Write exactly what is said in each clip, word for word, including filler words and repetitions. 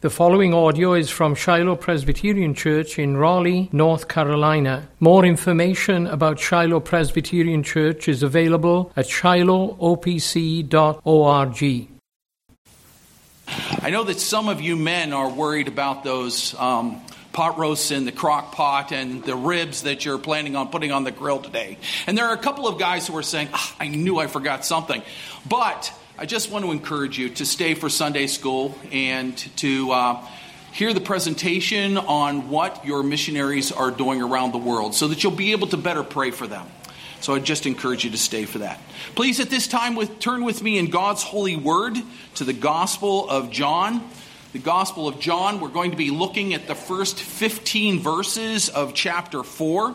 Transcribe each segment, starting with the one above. The following audio is from Shiloh Presbyterian Church in Raleigh, North Carolina. More information about Shiloh Presbyterian Church is available at shiloh o p c dot org. I know that some of you men are worried about those um, pot roasts in the crock pot and the ribs that you're planning on putting on the grill today. And there are a couple of guys who are saying, ah, I knew I forgot something. But I just want to encourage you to stay for Sunday school and to uh, hear the presentation on what your missionaries are doing around the world so that you'll be able to better pray for them. So I just encourage you to stay for that. Please, at this time, with, turn with me in God's holy word to the Gospel of John. The Gospel of John, we're going to be looking at the first fifteen verses of chapter four.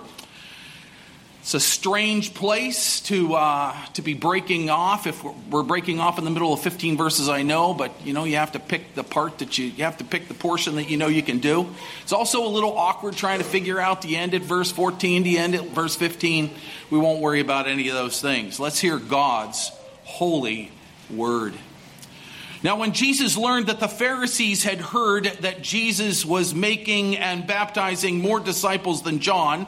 It's a strange place to uh, to be breaking off. If we're, we're breaking off in the middle of fifteen verses, I know, but you know you have to pick the part that you you have to pick the portion that you know you can do. It's also a little awkward trying to figure out the end at verse fourteen, the end at verse fifteen. We won't worry about any of those things. Let's hear God's holy word. Now, when Jesus learned that the Pharisees had heard that Jesus was making and baptizing more disciples than John,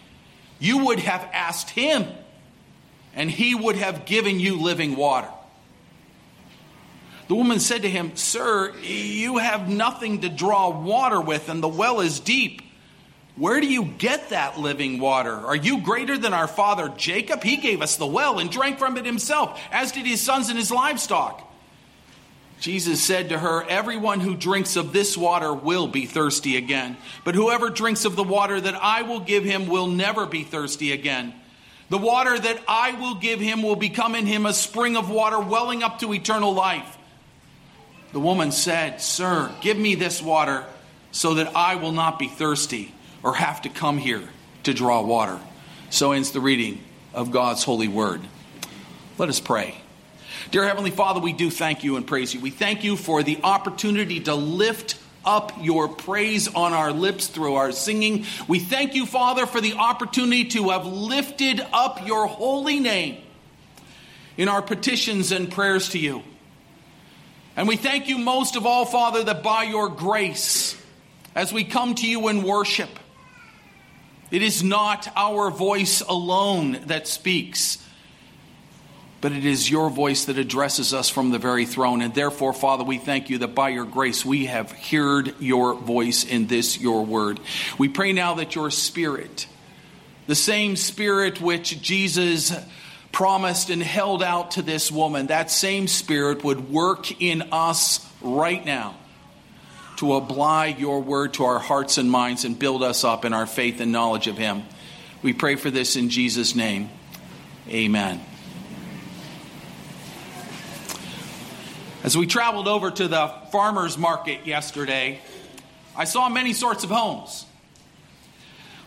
you would have asked him, and he would have given you living water." The woman said to him, "Sir, you have nothing to draw water with, and the well is deep. Where do you get that living water? Are you greater than our father Jacob? He gave us the well and drank from it himself, as did his sons and his livestock." Jesus said to her, "Everyone who drinks of this water will be thirsty again. But whoever drinks of the water that I will give him will never be thirsty again. The water that I will give him will become in him a spring of water welling up to eternal life." The woman said, "Sir, give me this water so that I will not be thirsty or have to come here to draw water." So ends the reading of God's holy word. Let us pray. Dear Heavenly Father, we do thank you and praise you. We thank you for the opportunity to lift up your praise on our lips through our singing. We thank you, Father, for the opportunity to have lifted up your holy name in our petitions and prayers to you. And we thank you most of all, Father, that by your grace, as we come to you in worship, it is not our voice alone that speaks, but it is your voice that addresses us from the very throne. And therefore, Father, we thank you that by your grace we have heard your voice in this, your word. We pray now that your Spirit, the same Spirit which Jesus promised and held out to this woman, that same Spirit would work in us right now to apply your word to our hearts and minds and build us up in our faith and knowledge of him. We pray for this in Jesus' name. Amen. As we traveled over to the farmer's market yesterday, I saw many sorts of homes.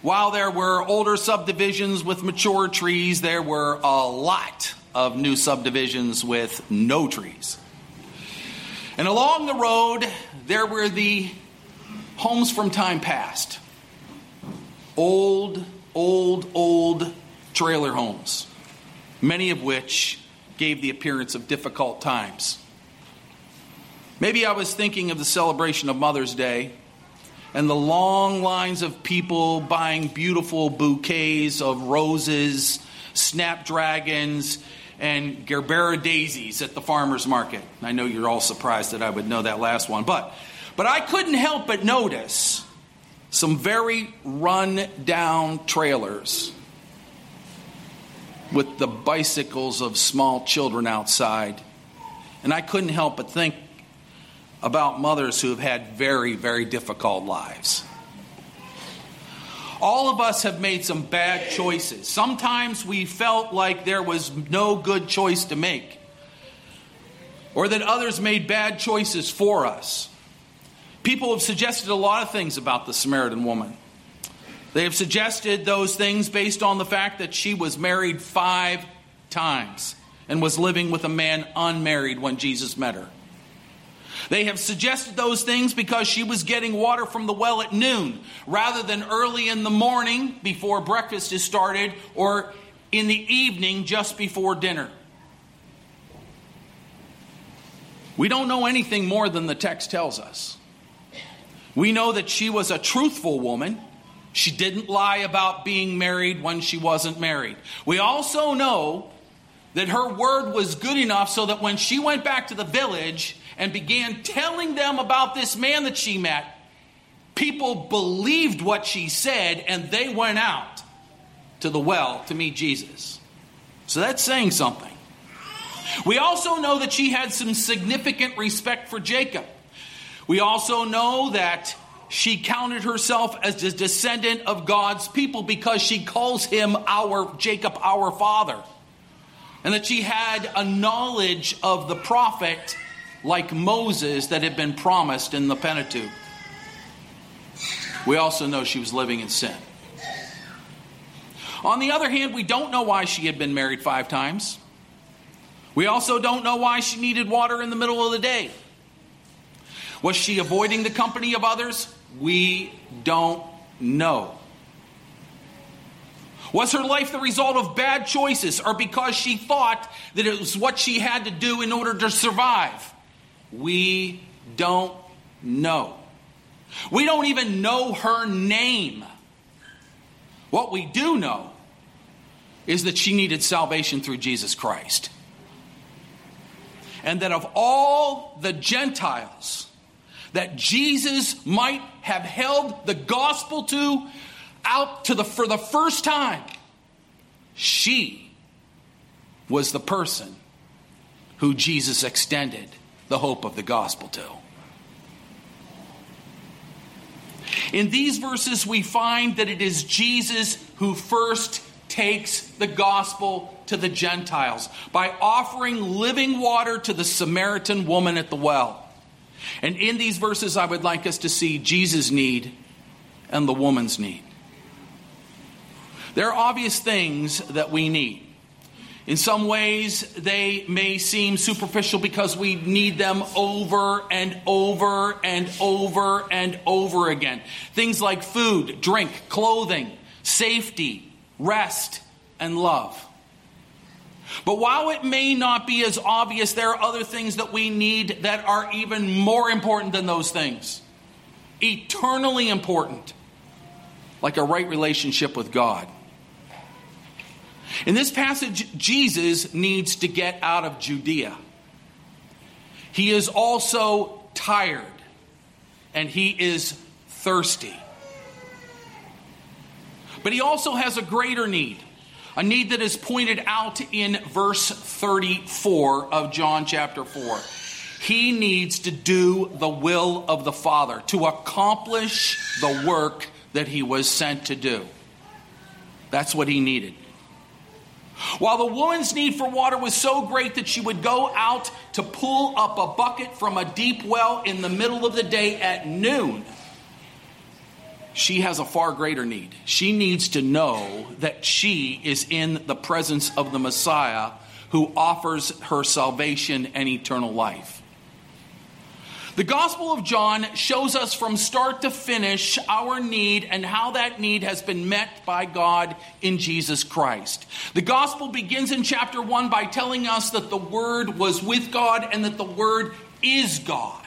While there were older subdivisions with mature trees, there were a lot of new subdivisions with no trees. And along the road, there were the homes from time past. Old, old, old trailer homes, many of which gave the appearance of difficult times. Maybe I was thinking of the celebration of Mother's Day and the long lines of people buying beautiful bouquets of roses, snapdragons, and gerbera daisies at the farmer's market. I know you're all surprised that I would know that last one, but but I couldn't help but notice some very run-down trailers with the bicycles of small children outside. And I couldn't help but think about mothers who have had very, very difficult lives. All of us have made some bad choices. Sometimes we felt like there was no good choice to make, or that others made bad choices for us. People have suggested a lot of things about the Samaritan woman. They have suggested those things based on the fact that she was married five times and was living with a man unmarried when Jesus met her. They have suggested those things because she was getting water from the well at noon rather than early in the morning before breakfast is started, or in the evening just before dinner. We don't know anything more than the text tells us. We know that she was a truthful woman. She didn't lie about being married when she wasn't married. We also know that her word was good enough so that when she went back to the village and began telling them about this man that she met, people believed what she said, and they went out to the well to meet Jesus. So that's saying something. We also know that she had some significant respect for Jacob. We also know that she counted herself as a descendant of God's people because she calls him our Jacob, our father. And that she had a knowledge of the prophet like Moses that had been promised in the Pentateuch. We also know she was living in sin. On the other hand, we don't know why she had been married five times. We also don't know why she needed water in the middle of the day. Was she avoiding the company of others? We don't know. Was her life the result of bad choices, or because she thought that it was what she had to do in order to survive? We don't know. We don't even know her name. What we do know is that she needed salvation through Jesus Christ. And that of all the Gentiles that Jesus might have held the gospel to out to the for the first time, she was the person who Jesus extended the hope of the gospel to. In these verses, we find that it is Jesus who first takes the gospel to the Gentiles by offering living water to the Samaritan woman at the well. And in these verses, I would like us to see Jesus' need and the woman's need. There are obvious things that we need. In some ways, they may seem superficial because we need them over and over and over and over again. Things like food, drink, clothing, safety, rest, and love. But while it may not be as obvious, there are other things that we need that are even more important than those things. Eternally important. Like a right relationship with God. In this passage, Jesus needs to get out of Judea. He is also tired. And he is thirsty. But he also has a greater need. A need that is pointed out in verse thirty-four of John chapter four. He needs to do the will of the Father, to accomplish the work that he was sent to do. That's what he needed. While the woman's need for water was so great that she would go out to pull up a bucket from a deep well in the middle of the day at noon, she has a far greater need. She needs to know that she is in the presence of the Messiah who offers her salvation and eternal life. The Gospel of John shows us from start to finish our need and how that need has been met by God in Jesus Christ. The Gospel begins in chapter one by telling us that the Word was with God and that the Word is God.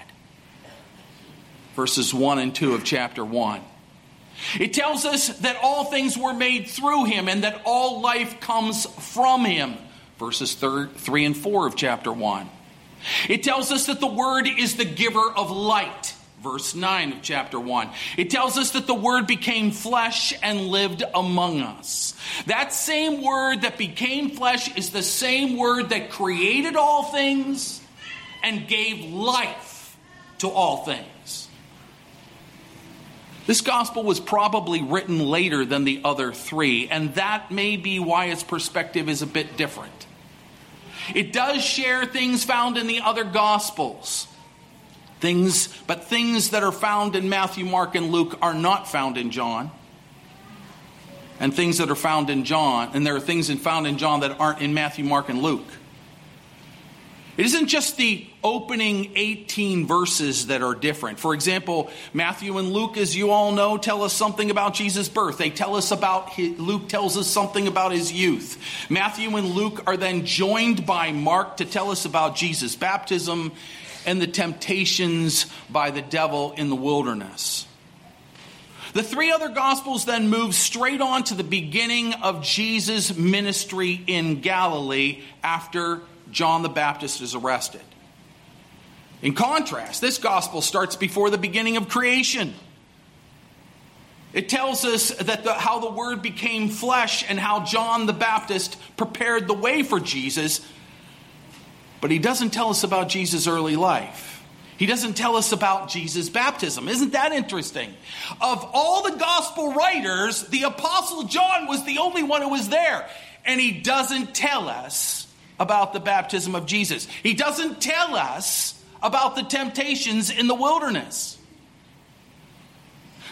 Verses one and two of chapter one. It tells us that all things were made through him and that all life comes from him. Verses three and four of chapter one. It tells us that the Word is the giver of light. verse nine of chapter one. It tells us that the Word became flesh and lived among us. That same Word that became flesh is the same Word that created all things and gave life to all things. This gospel was probably written later than the other three, and that may be why its perspective is a bit different. It does share things found in the other gospels. Things, but things that are found in Matthew, Mark, and Luke are not found in John. And things that are found in John, and there are things found in John that aren't in Matthew, Mark, and Luke. It isn't just the opening eighteen verses that are different. For example, Matthew and Luke, as you all know, tell us something about Jesus' birth. They tell us about his, Luke tells us something about his youth. Matthew and Luke are then joined by Mark to tell us about Jesus' baptism and the temptations by the devil in the wilderness. The three other Gospels then move straight on to the beginning of Jesus' ministry in Galilee after John the Baptist is arrested. In contrast, this Gospel starts before the beginning of creation. It tells us that the, how the Word became flesh and how John the Baptist prepared the way for Jesus. But he doesn't tell us about Jesus' early life. He doesn't tell us about Jesus' baptism. Isn't that interesting? Of all the gospel writers, the Apostle John was the only one who was there. And he doesn't tell us about the baptism of Jesus. He doesn't tell us about the temptations in the wilderness.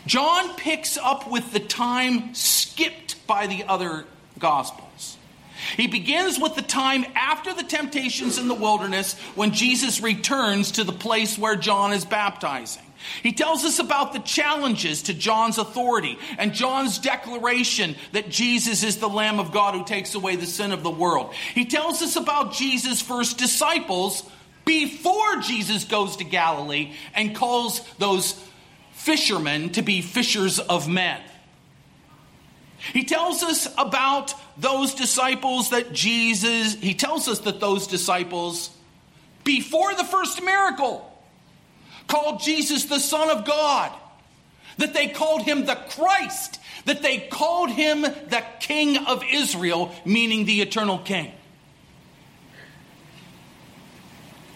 John picks up with the time skipped by the other gospels. He begins with the time after the temptations in the wilderness when Jesus returns to the place where John is baptizing. He tells us about the challenges to John's authority and John's declaration that Jesus is the Lamb of God who takes away the sin of the world. He tells us about Jesus' first disciples before Jesus goes to Galilee and calls those fishermen to be fishers of men. He tells us about those disciples that Jesus, he tells us that those disciples, before the first miracle, called Jesus the Son of God, that they called him the Christ, that they called him the King of Israel, meaning the eternal King.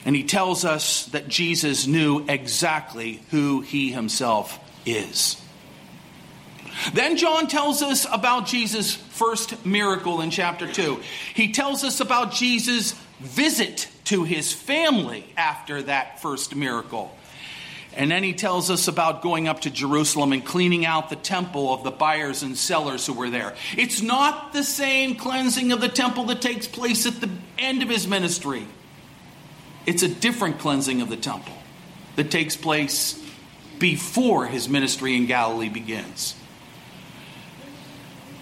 And he tells us that Jesus knew exactly who he himself is. Then John tells us about Jesus' first miracle in chapter two. He tells us about Jesus' visit to his family after that first miracle. And then he tells us about going up to Jerusalem and cleaning out the temple of the buyers and sellers who were there. It's not the same cleansing of the temple that takes place at the end of his ministry. It's a different cleansing of the temple that takes place before his ministry in Galilee begins.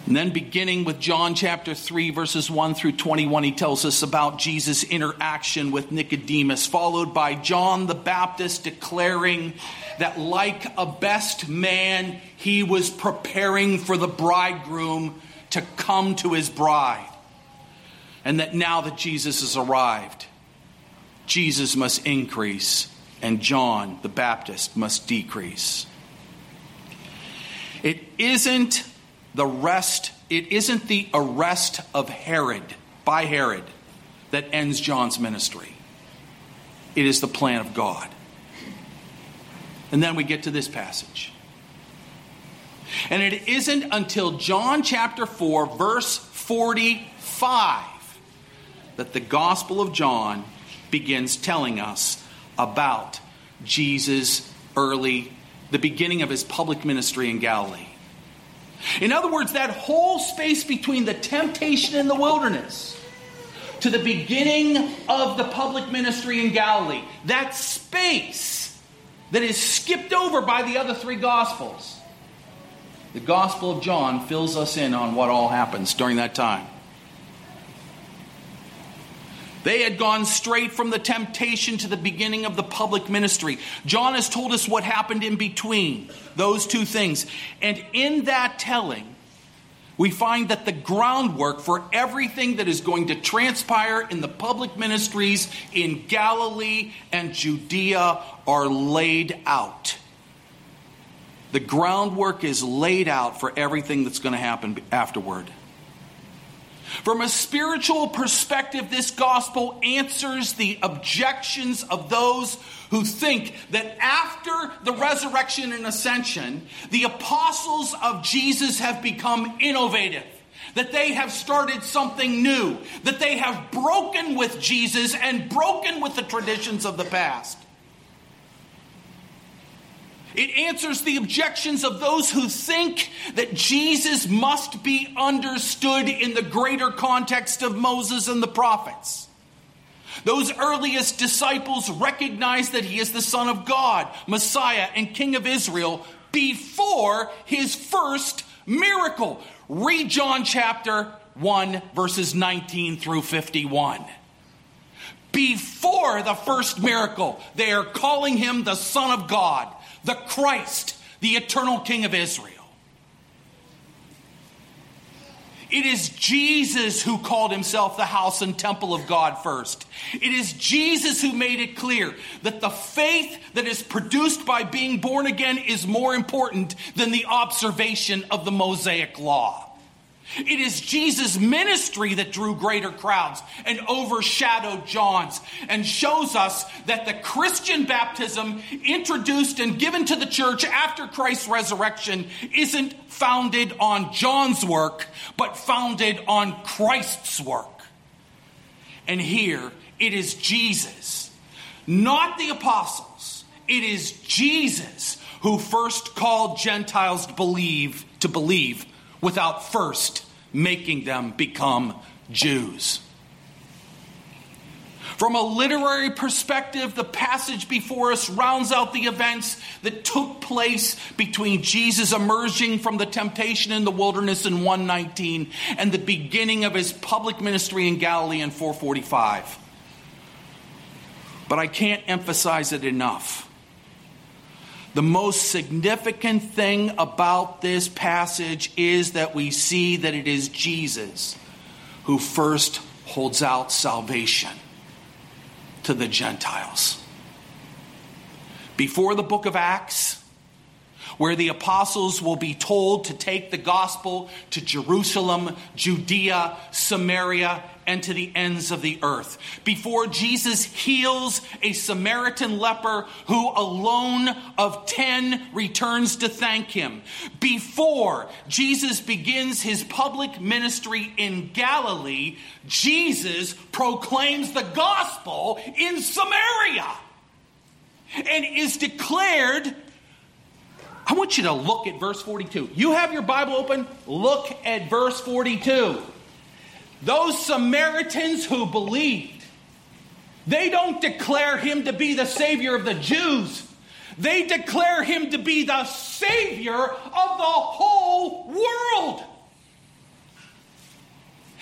And then beginning with John chapter three, verses one through twenty-one, he tells us about Jesus' interaction with Nicodemus, followed by John the Baptist declaring that like a best man, he was preparing for the bridegroom to come to his bride. And that now that Jesus has arrived, Jesus must increase and John the Baptist must decrease. It isn't The rest, it isn't the arrest of Herod, by Herod, that ends John's ministry. It is the plan of God. And then we get to this passage. And it isn't until John chapter four, verse forty-five, that the Gospel of John begins telling us about Jesus' early, the beginning of his public ministry in Galilee. In other words, that whole space between the temptation in the wilderness to the beginning of the public ministry in Galilee, that space that is skipped over by the other three Gospels, the Gospel of John fills us in on what all happens during that time. They had gone straight from the temptation to the beginning of the public ministry. John has told us what happened in between those two things. And in that telling, we find that the groundwork for everything that is going to transpire in the public ministries in Galilee and Judea are laid out. The groundwork is laid out for everything that's going to happen afterward. From a spiritual perspective, this gospel answers the objections of those who think that after the resurrection and ascension, the apostles of Jesus have become innovative, that they have started something new, that they have broken with Jesus and broken with the traditions of the past. It answers the objections of those who think that Jesus must be understood in the greater context of Moses and the prophets. Those earliest disciples recognized that he is the Son of God, Messiah, and King of Israel before his first miracle. Read John chapter one, verses nineteen through fifty-one. Before the first miracle, they are calling him the Son of God, the Christ, the eternal King of Israel. It is Jesus who called himself the house and temple of God first. It is Jesus who made it clear that the faith that is produced by being born again is more important than the observation of the Mosaic law. It is Jesus' ministry that drew greater crowds and overshadowed John's and shows us that the Christian baptism introduced and given to the church after Christ's resurrection isn't founded on John's work, but founded on Christ's work. And here it is Jesus, not the apostles. It is Jesus who first called Gentiles to believe, to believe without first making them become Jews. From a literary perspective, the passage before us rounds out the events that took place between Jesus emerging from the temptation in the wilderness in one nineteen and the beginning of his public ministry in Galilee in four forty-five. But I can't emphasize it enough. The most significant thing about this passage is that we see that it is Jesus who first holds out salvation to the Gentiles. Before the book of Acts, where the apostles will be told to take the gospel to Jerusalem, Judea, Samaria, and to the ends of the earth. Before Jesus heals a Samaritan leper who alone of ten returns to thank him. Before Jesus begins his public ministry in Galilee, Jesus proclaims the gospel in Samaria and is declared. I want you to look at verse forty-two. You have your Bible open, look at verse forty-two. Those Samaritans who believed, they don't declare him to be the Savior of the Jews. They declare him to be the Savior of the whole world.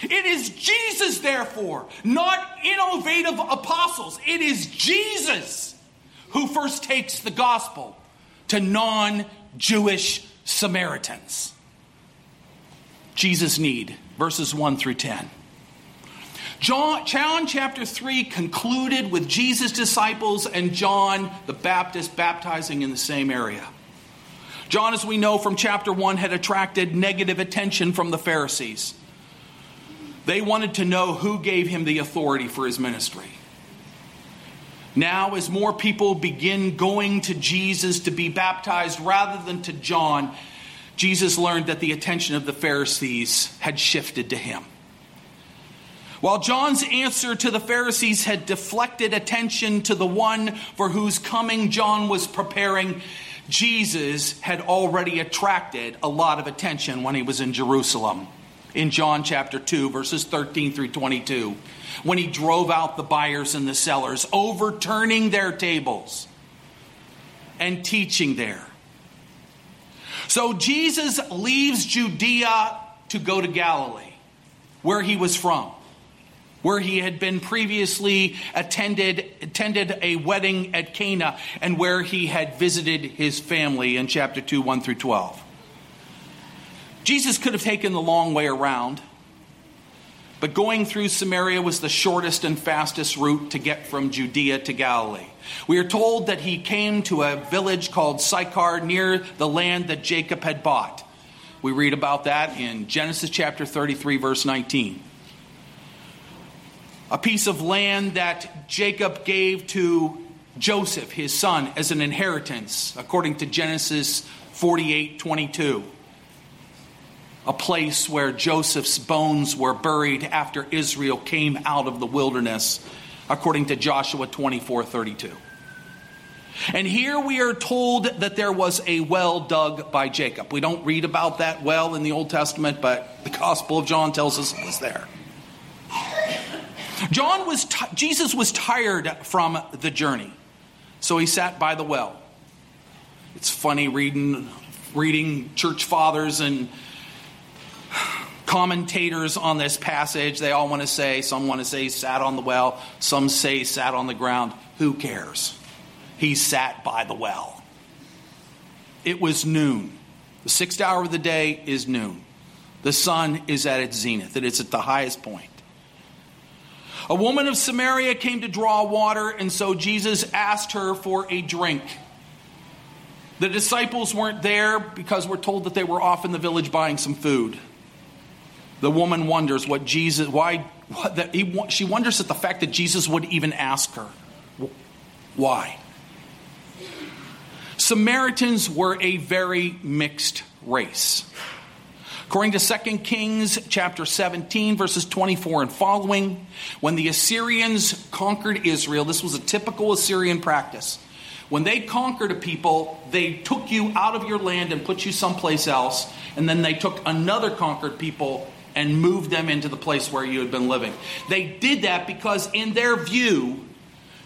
It is Jesus, therefore, not innovative apostles. It is Jesus who first takes the gospel to non-Jewish Samaritans. Jesus' need, verses one through ten. John, John chapter three concluded with Jesus' disciples and John the Baptist baptizing in the same area. John, as we know from chapter one, had attracted negative attention from the Pharisees. They wanted to know who gave him the authority for his ministry. Now, as more people begin going to Jesus to be baptized rather than to John, Jesus learned that the attention of the Pharisees had shifted to him. While John's answer to the Pharisees had deflected attention to the one for whose coming John was preparing, Jesus had already attracted a lot of attention when he was in Jerusalem. In John chapter two, verses thirteen through twenty-two, when he drove out the buyers and the sellers, overturning their tables and teaching there. So Jesus leaves Judea to go to Galilee, where he was from, where he had been previously attended, attended a wedding at Cana, and where he had visited his family in chapter two, one through twelve. Jesus could have taken the long way around, but going through Samaria was the shortest and fastest route to get from Judea to Galilee. We are told that he came to a village called Sychar near the land that Jacob had bought. We read about that in Genesis chapter thirty-three, verse nineteen. A piece of land that Jacob gave to Joseph, his son, as an inheritance, according to Genesis forty-eight twenty-two. A place where Joseph's bones were buried after Israel came out of the wilderness, according to Joshua twenty-four thirty-two. And here we are told that there was a well dug by Jacob. We don't read about that well in the Old Testament, but the Gospel of John tells us it was there. John was t- Jesus was tired from the journey, so he sat by the well. It's funny reading reading church fathers and commentators on this passage. They all want to say, some want to say he sat on the well, some say he sat on the ground. Who cares? He sat by the well. It was noon. The sixth hour of the day is noon. The sun is at its zenith. It is at the highest point. A woman of Samaria came to draw water, and so Jesus asked her for a drink. The disciples weren't there because we're told that they were off in the village buying some food. The woman wonders what Jesus, why, what that he, she wonders at the fact that Jesus would even ask her. Why? Samaritans were a very mixed race. According to Second Kings chapter seventeen, verses twenty-four and following, when the Assyrians conquered Israel, this was a typical Assyrian practice. When they conquered a people, they took you out of your land and put you someplace else, and then they took another conquered people and moved them into the place where you had been living. They did that because in their view,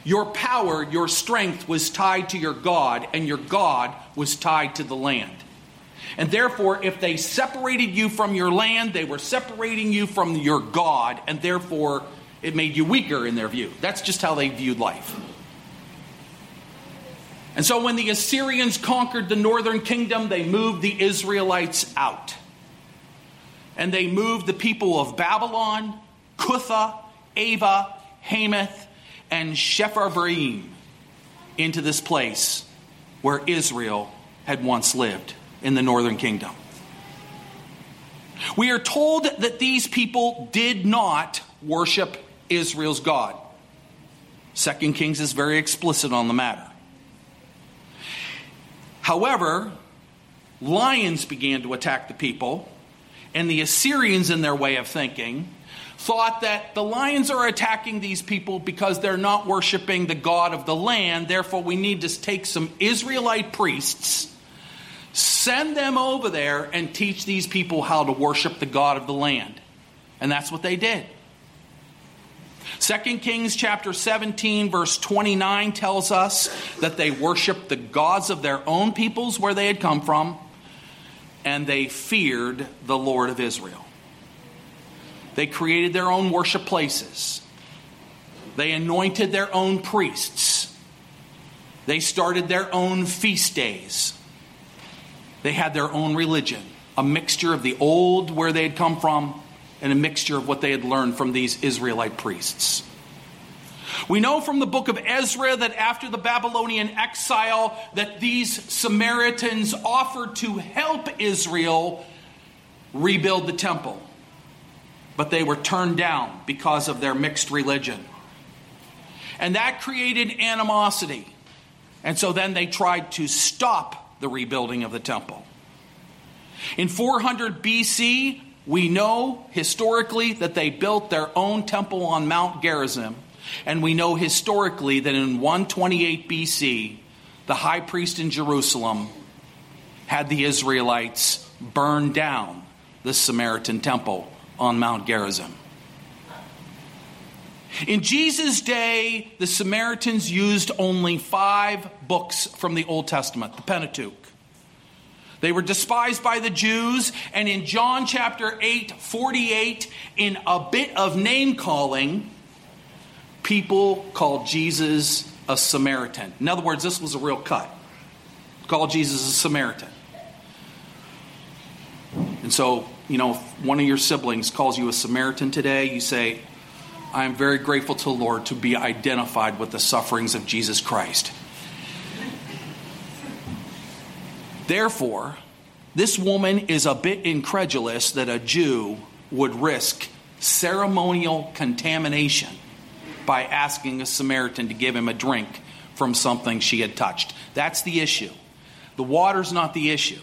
your power, your strength was tied to your god, and your god was tied to the land. And therefore, if they separated you from your land, they were separating you from your God, and therefore it made you weaker in their view. That's just how they viewed life. And so when the Assyrians conquered the northern kingdom, they moved the Israelites out. And they moved the people of Babylon, Kutha, Ava, Hamath, and Shepharvaim into this place where Israel had once lived. In the northern kingdom, we are told that these people did not worship Israel's God. Second Kings is very explicit on the matter. However, lions began to attack the people, and the Assyrians, in their way of thinking, thought that the lions are attacking these people because they're not worshiping the God of the land. Therefore, we need to take some Israelite priests, send them over there, and teach these people how to worship the God of the land. And that's what they did. Second Kings chapter seventeen, verse twenty-nine tells us that they worshiped the gods of their own peoples where they had come from, and they feared the Lord of Israel. They created their own worship places. They anointed their own priests. They started their own feast days. They had their own religion, a mixture of the old where they had come from and a mixture of what they had learned from these Israelite priests. We know from the book of Ezra that after the Babylonian exile, that these Samaritans offered to help Israel rebuild the temple. But they were turned down because of their mixed religion. And that created animosity. And so then they tried to stop the rebuilding of the temple. In four hundred B C, we know historically that they built their own temple on Mount Gerizim, and we know historically that in one twenty-eight B C, the high priest in Jerusalem had the Israelites burn down the Samaritan temple on Mount Gerizim. In Jesus' day, the Samaritans used only five books from the Old Testament, the Pentateuch. They were despised by the Jews, and in John chapter eight forty-eight, in a bit of name-calling, people called Jesus a Samaritan. In other words, this was a real cut. Called Jesus a Samaritan. In And so, you know, if one of your siblings calls you a Samaritan today, you say, I am very grateful to the Lord to be identified with the sufferings of Jesus Christ. Therefore, this woman is a bit incredulous that a Jew would risk ceremonial contamination by asking a Samaritan to give him a drink from something she had touched. That's the issue. The water's not the issue.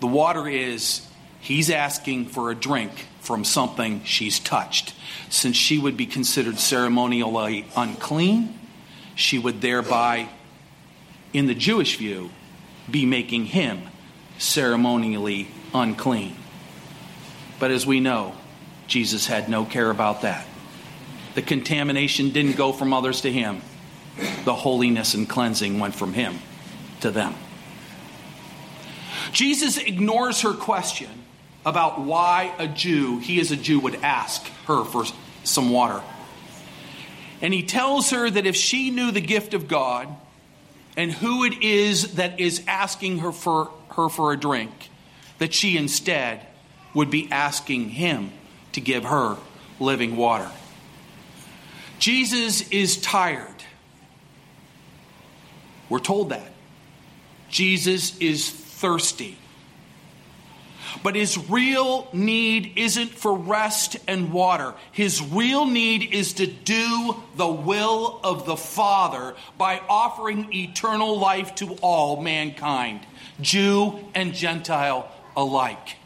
The water is, he's asking for a drink from something she's touched. Since she would be considered ceremonially unclean, she would thereby, in the Jewish view, be making him ceremonially unclean. But as we know, Jesus had no care about that. The contamination didn't go from others to him. The holiness and cleansing went from him to them. Jesus ignores her question about why a Jew, he as a Jew, would ask her for some water. And he tells her that if she knew the gift of God and who it is that is asking her for her for a drink, that she instead would be asking him to give her living water. Jesus is tired. We're told that. Jesus is thirsty. But his real need isn't for rest and water. His real need is to do the will of the Father by offering eternal life to all mankind, Jew and Gentile alike.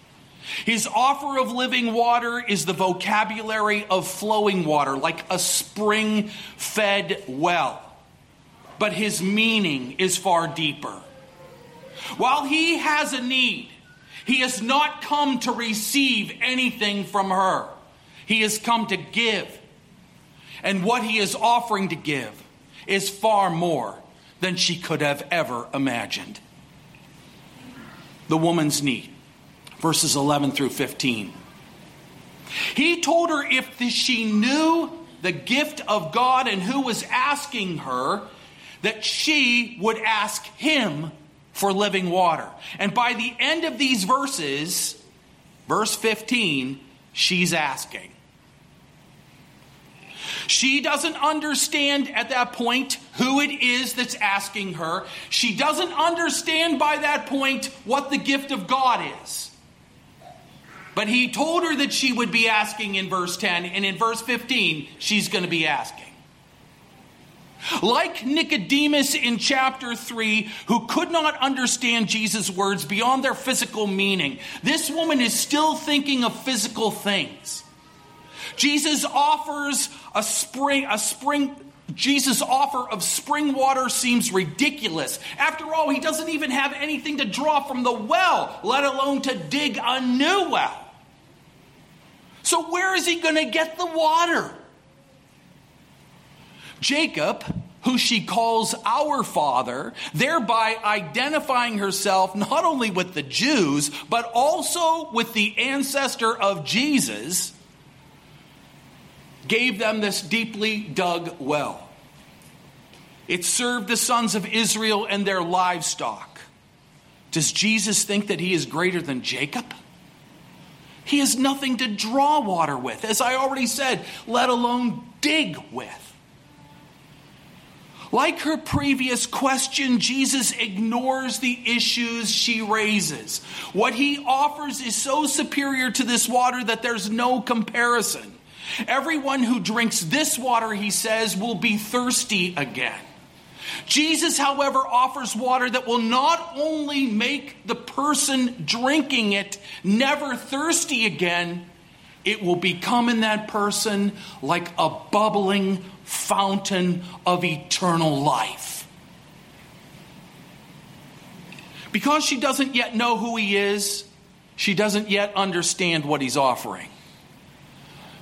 His offer of living water is the vocabulary of flowing water, like a spring-fed well. But his meaning is far deeper. While he has a need, he has not come to receive anything from her. He has come to give. And what he is offering to give is far more than she could have ever imagined. The woman's need, verses eleven through fifteen. He told her if she knew the gift of God and who was asking her, that she would ask him for living water. And by the end of these verses, verse fifteen, she's asking. She doesn't understand at that point who it is that's asking her. She doesn't understand by that point what the gift of God is. But he told her that she would be asking in verse ten, and in verse fifteen, she's going to be asking. Like Nicodemus in chapter three, who could not understand Jesus' words beyond their physical meaning, this woman is still thinking of physical things. Jesus offers a spring, a spring, Jesus' offer of spring water seems ridiculous. After all, he doesn't even have anything to draw from the well, let alone to dig a new well. So where is he going to get the water? Jacob, who she calls our father, thereby identifying herself not only with the Jews, but also with the ancestor of Jesus, gave them this deeply dug well. It served the sons of Israel and their livestock. Does Jesus think that he is greater than Jacob? He has nothing to draw water with, as I already said, let alone dig with. Like her previous question, Jesus ignores the issues she raises. What he offers is so superior to this water that there's no comparison. Everyone who drinks this water, he says, will be thirsty again. Jesus, however, offers water that will not only make the person drinking it never thirsty again, it will become in that person like a bubbling fountain of eternal life. Because she doesn't yet know who he is, she doesn't yet understand what he's offering.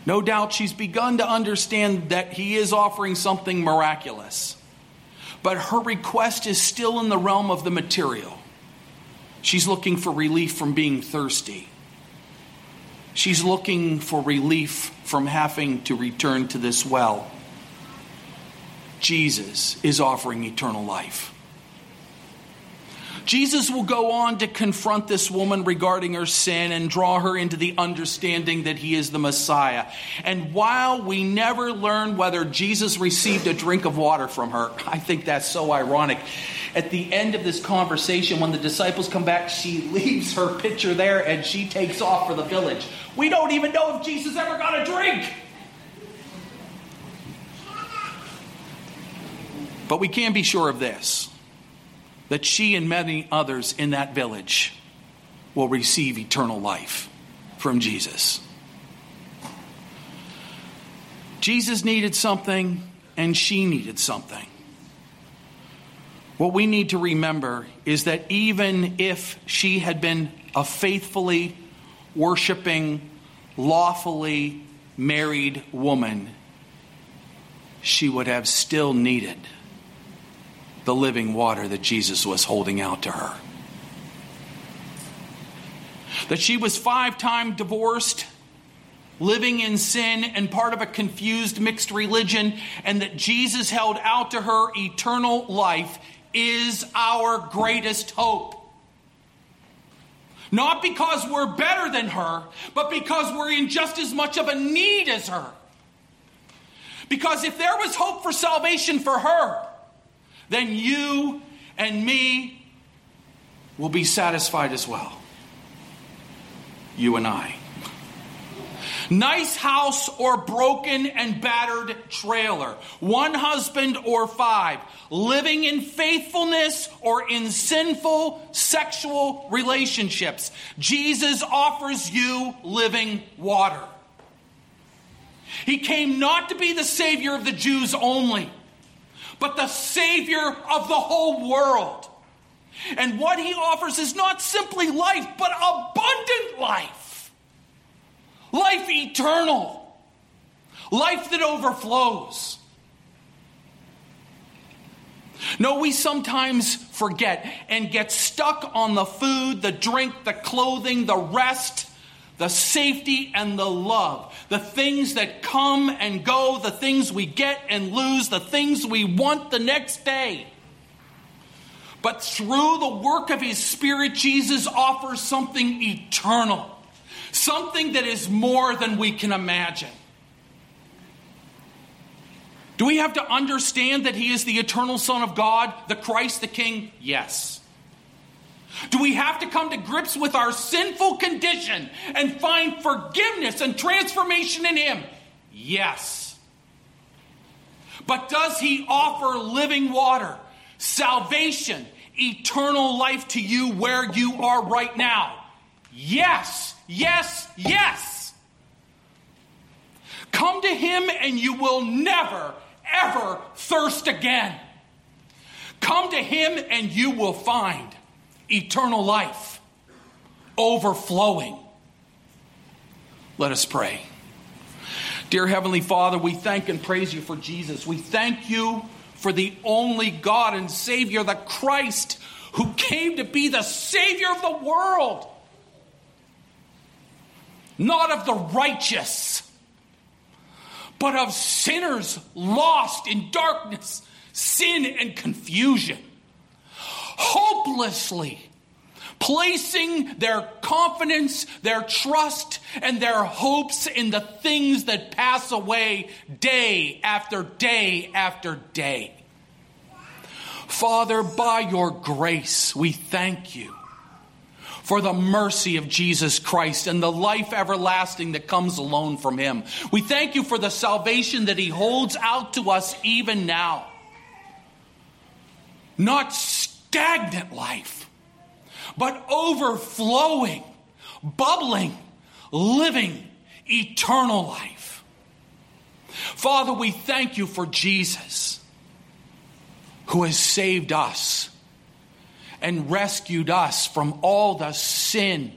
No doubt she's begun to understand that he is offering something miraculous, but her request is still in the realm of the material. She's looking for relief from being thirsty. She's looking for relief from having to return to this well. Jesus is offering eternal life. Jesus will go on to confront this woman regarding her sin and draw her into the understanding that he is the Messiah. And while we never learn whether Jesus received a drink of water from her, I think that's so ironic. At the end of this conversation, when the disciples come back, she leaves her pitcher there and she takes off for the village. We don't even know if Jesus ever got a drink. But we can be sure of this, that she and many others in that village will receive eternal life from Jesus. Jesus needed something, and she needed something. What we need to remember is that even if she had been a faithfully worshiping, lawfully married woman, she would have still needed the living water that Jesus was holding out to her. That she was five-time divorced, living in sin and part of a confused mixed religion, and that Jesus held out to her eternal life is our greatest hope. Not because we're better than her, but because we're in just as much of a need as her. Because if there was hope for salvation for her, then you and me will be satisfied as well. You and I. Nice house or broken and battered trailer. One husband or five. Living in faithfulness or in sinful sexual relationships. Jesus offers you living water. He came not to be the Savior of the Jews only, but the Savior of the whole world. And what he offers is not simply life, but abundant life. Life eternal. Life that overflows. No, we sometimes forget and get stuck on the food, the drink, the clothing, the rest, the safety, and the love. The things that come and go. The things we get and lose. The things we want the next day. But through the work of his Spirit, Jesus offers something eternal. Something that is more than we can imagine. Do we have to understand that he is the eternal Son of God, the Christ, the King? Yes. Do we have to come to grips with our sinful condition and find forgiveness and transformation in him? Yes. But does he offer living water, salvation, eternal life to you where you are right now? Yes, yes, yes. Come to him and you will never, ever thirst again. Come to him and you will find eternal life, overflowing. Let us pray. Dear Heavenly Father, we thank and praise you for Jesus. We thank you for the only God and Savior, the Christ, who came to be the Savior of the world. Not of the righteous, but of sinners lost in darkness, sin, and confusion. Hopelessly placing their confidence, their trust, and their hopes in the things that pass away day after day after day. Father, by your grace, we thank you for the mercy of Jesus Christ and the life everlasting that comes alone from him. We thank you for the salvation that he holds out to us even now. Not stagnant life, but overflowing, bubbling, living, eternal life. Father, we thank you for Jesus, who has saved us and rescued us from all the sin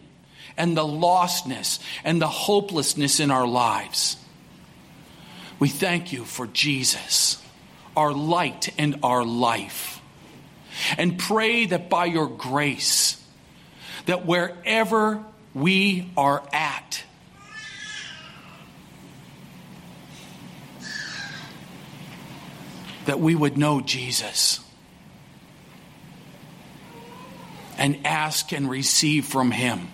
and the lostness and the hopelessness in our lives. We thank you for Jesus, our light and our life. And pray that by your grace, that wherever we are at, that we would know Jesus. and ask and receive from him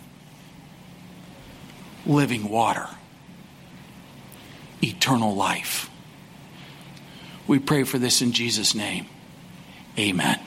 living water, eternal life. We pray for this in Jesus' name. Amen.